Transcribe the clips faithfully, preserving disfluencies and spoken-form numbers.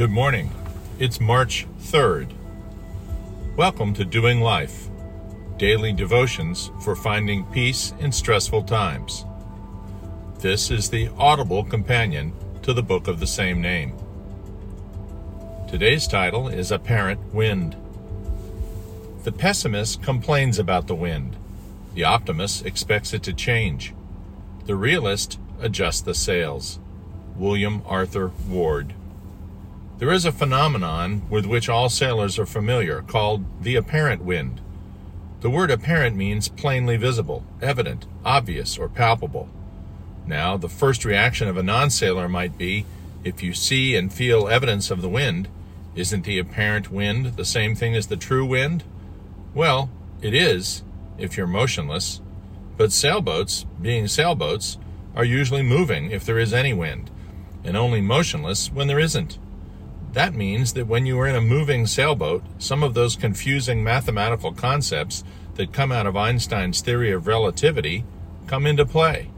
Good morning. It's March third. Welcome to Doing Life, daily devotions for finding peace in stressful times. This is the audible companion to the book of the same name. Today's title is Apparent Wind. The pessimist complains about the wind. The optimist expects it to change. The realist adjusts the sails. William Arthur Ward. There is a phenomenon with which all sailors are familiar called the apparent wind. The word apparent means plainly visible, evident, obvious, or palpable. Now, the first reaction of a non-sailor might be, if you see and feel evidence of the wind, isn't the apparent wind the same thing as the true wind? Well, it is, if you're motionless. But sailboats, being sailboats, are usually moving if there is any wind, and only motionless when there isn't. That means that when you are in a moving sailboat, some of those confusing mathematical concepts that come out of Einstein's theory of relativity come into play.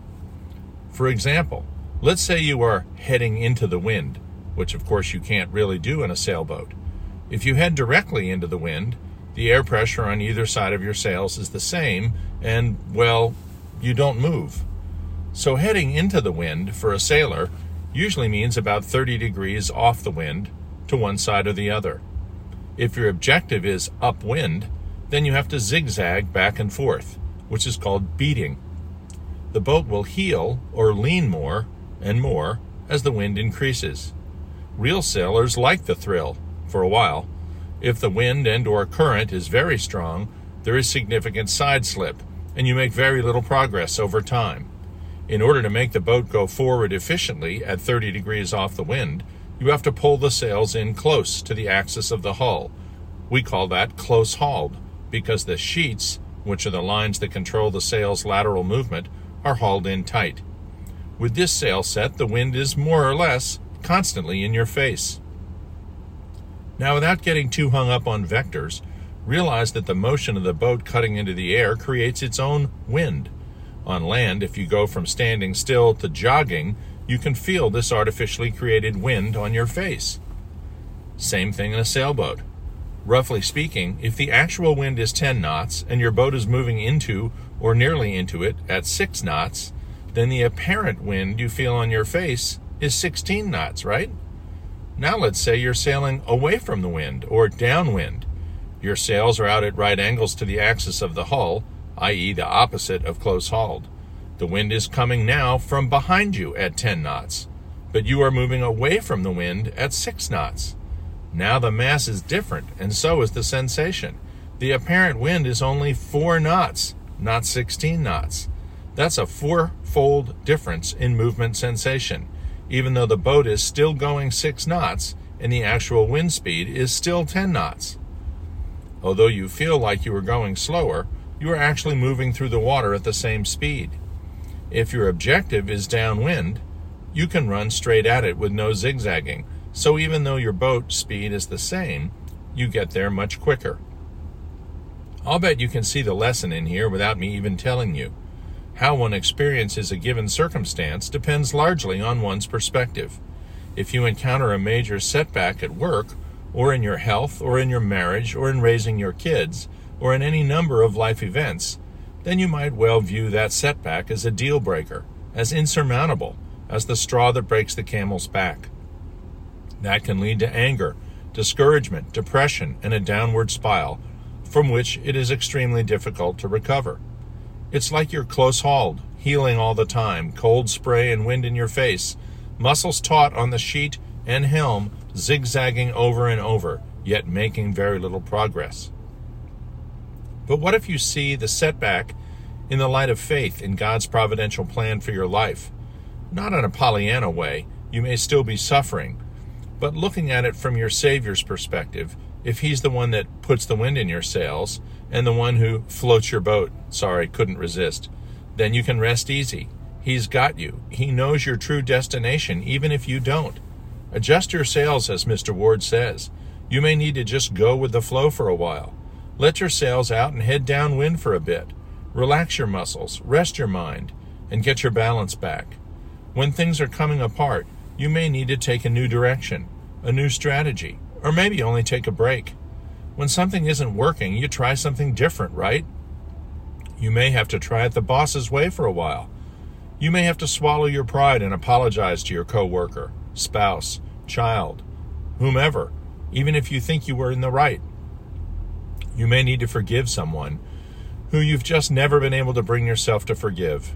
For example, let's say you are heading into the wind, which of course you can't really do in a sailboat. If you head directly into the wind, the air pressure on either side of your sails is the same, and, well, you don't move. So heading into the wind for a sailor usually means about thirty degrees off the wind, to one side or the other. If your objective is upwind, then you have to zigzag back and forth, which is called beating. The boat will heel or lean more and more as the wind increases. Real sailors like the thrill for a while. If the wind and or current is very strong, there is significant side slip, and you make very little progress over time. In order to make the boat go forward efficiently at thirty degrees off the wind, you have to pull the sails in close to the axis of the hull. We call that close-hauled because the sheets, which are the lines that control the sail's lateral movement, are hauled in tight. With this sail set, the wind is more or less constantly in your face. Now, without getting too hung up on vectors, realize that the motion of the boat cutting into the air creates its own wind. On land, if you go from standing still to jogging, you can feel this artificially created wind on your face. Same thing in a sailboat. Roughly speaking, if the actual wind is ten knots and your boat is moving into or nearly into it at six knots, then the apparent wind you feel on your face is sixteen knots, right? Now let's say you're sailing away from the wind or downwind. Your sails are out at right angles to the axis of the hull, that is the opposite of close-hauled. The wind is coming now from behind you at ten knots, but you are moving away from the wind at six knots. Now the mass is different, and so is the sensation. The apparent wind is only four knots, not sixteen knots. That's a four-fold difference in movement sensation, even though the boat is still going six knots and the actual wind speed is still ten knots. Although you feel like you are going slower, you are actually moving through the water at the same speed. If your objective is downwind, you can run straight at it with no zigzagging, so even though your boat speed is the same, you get there much quicker. I'll bet you can see the lesson in here without me even telling you. How one experiences a given circumstance depends largely on one's perspective. If you encounter a major setback at work, or in your health, or in your marriage, or in raising your kids, or in any number of life events, then you might well view that setback as a deal breaker, as insurmountable, as the straw that breaks the camel's back. That can lead to anger, discouragement, depression, and a downward spiral, from which it is extremely difficult to recover. It's like you're close-hauled, heeling all the time, cold spray and wind in your face, muscles taut on the sheet and helm, zigzagging over and over, yet making very little progress. But what if you see the setback in the light of faith in God's providential plan for your life? Not in a Pollyanna way, you may still be suffering, but looking at it from your Savior's perspective, if He's the one that puts the wind in your sails and the one who floats your boat, sorry, couldn't resist, then you can rest easy. He's got you. He knows your true destination, even if you don't. Adjust your sails, as Mister Ward says. You may need to just go with the flow for a while. Let your sails out and head downwind for a bit. Relax your muscles, rest your mind, and get your balance back. When things are coming apart, you may need to take a new direction. a new strategy, or maybe only take a break. When something isn't working, you try something different, right? You may have to try it the boss's way for a while. You may have to swallow your pride and apologize to your coworker, spouse, child, whomever, even if you think you were in the right. You may need to forgive someone who you've just never been able to bring yourself to forgive.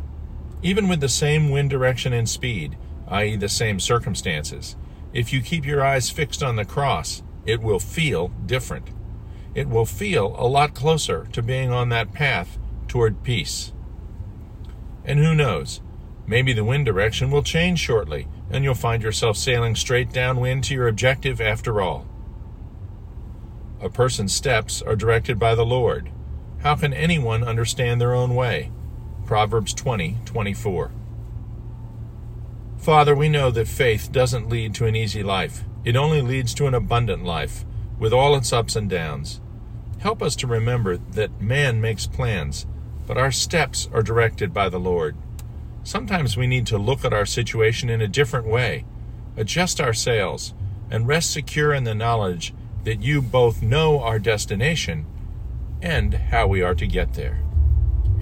Even with the same wind direction and speed, that is the same circumstances, if you keep your eyes fixed on the cross, it will feel different. It will feel a lot closer to being on that path toward peace. And who knows, maybe the wind direction will change shortly, and you'll find yourself sailing straight downwind to your objective after all. A person's steps are directed by the Lord. How can anyone understand their own way? Proverbs twenty twenty-four. Father, we know that faith doesn't lead to an easy life. It only leads to an abundant life, with all its ups and downs. Help us to remember that man makes plans, but our steps are directed by the Lord. Sometimes we need to look at our situation in a different way, adjust our sails, and rest secure in the knowledge that you both know our destination and how we are to get there.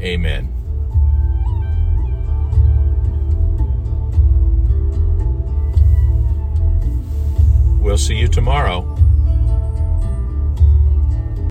Amen. We'll see you tomorrow.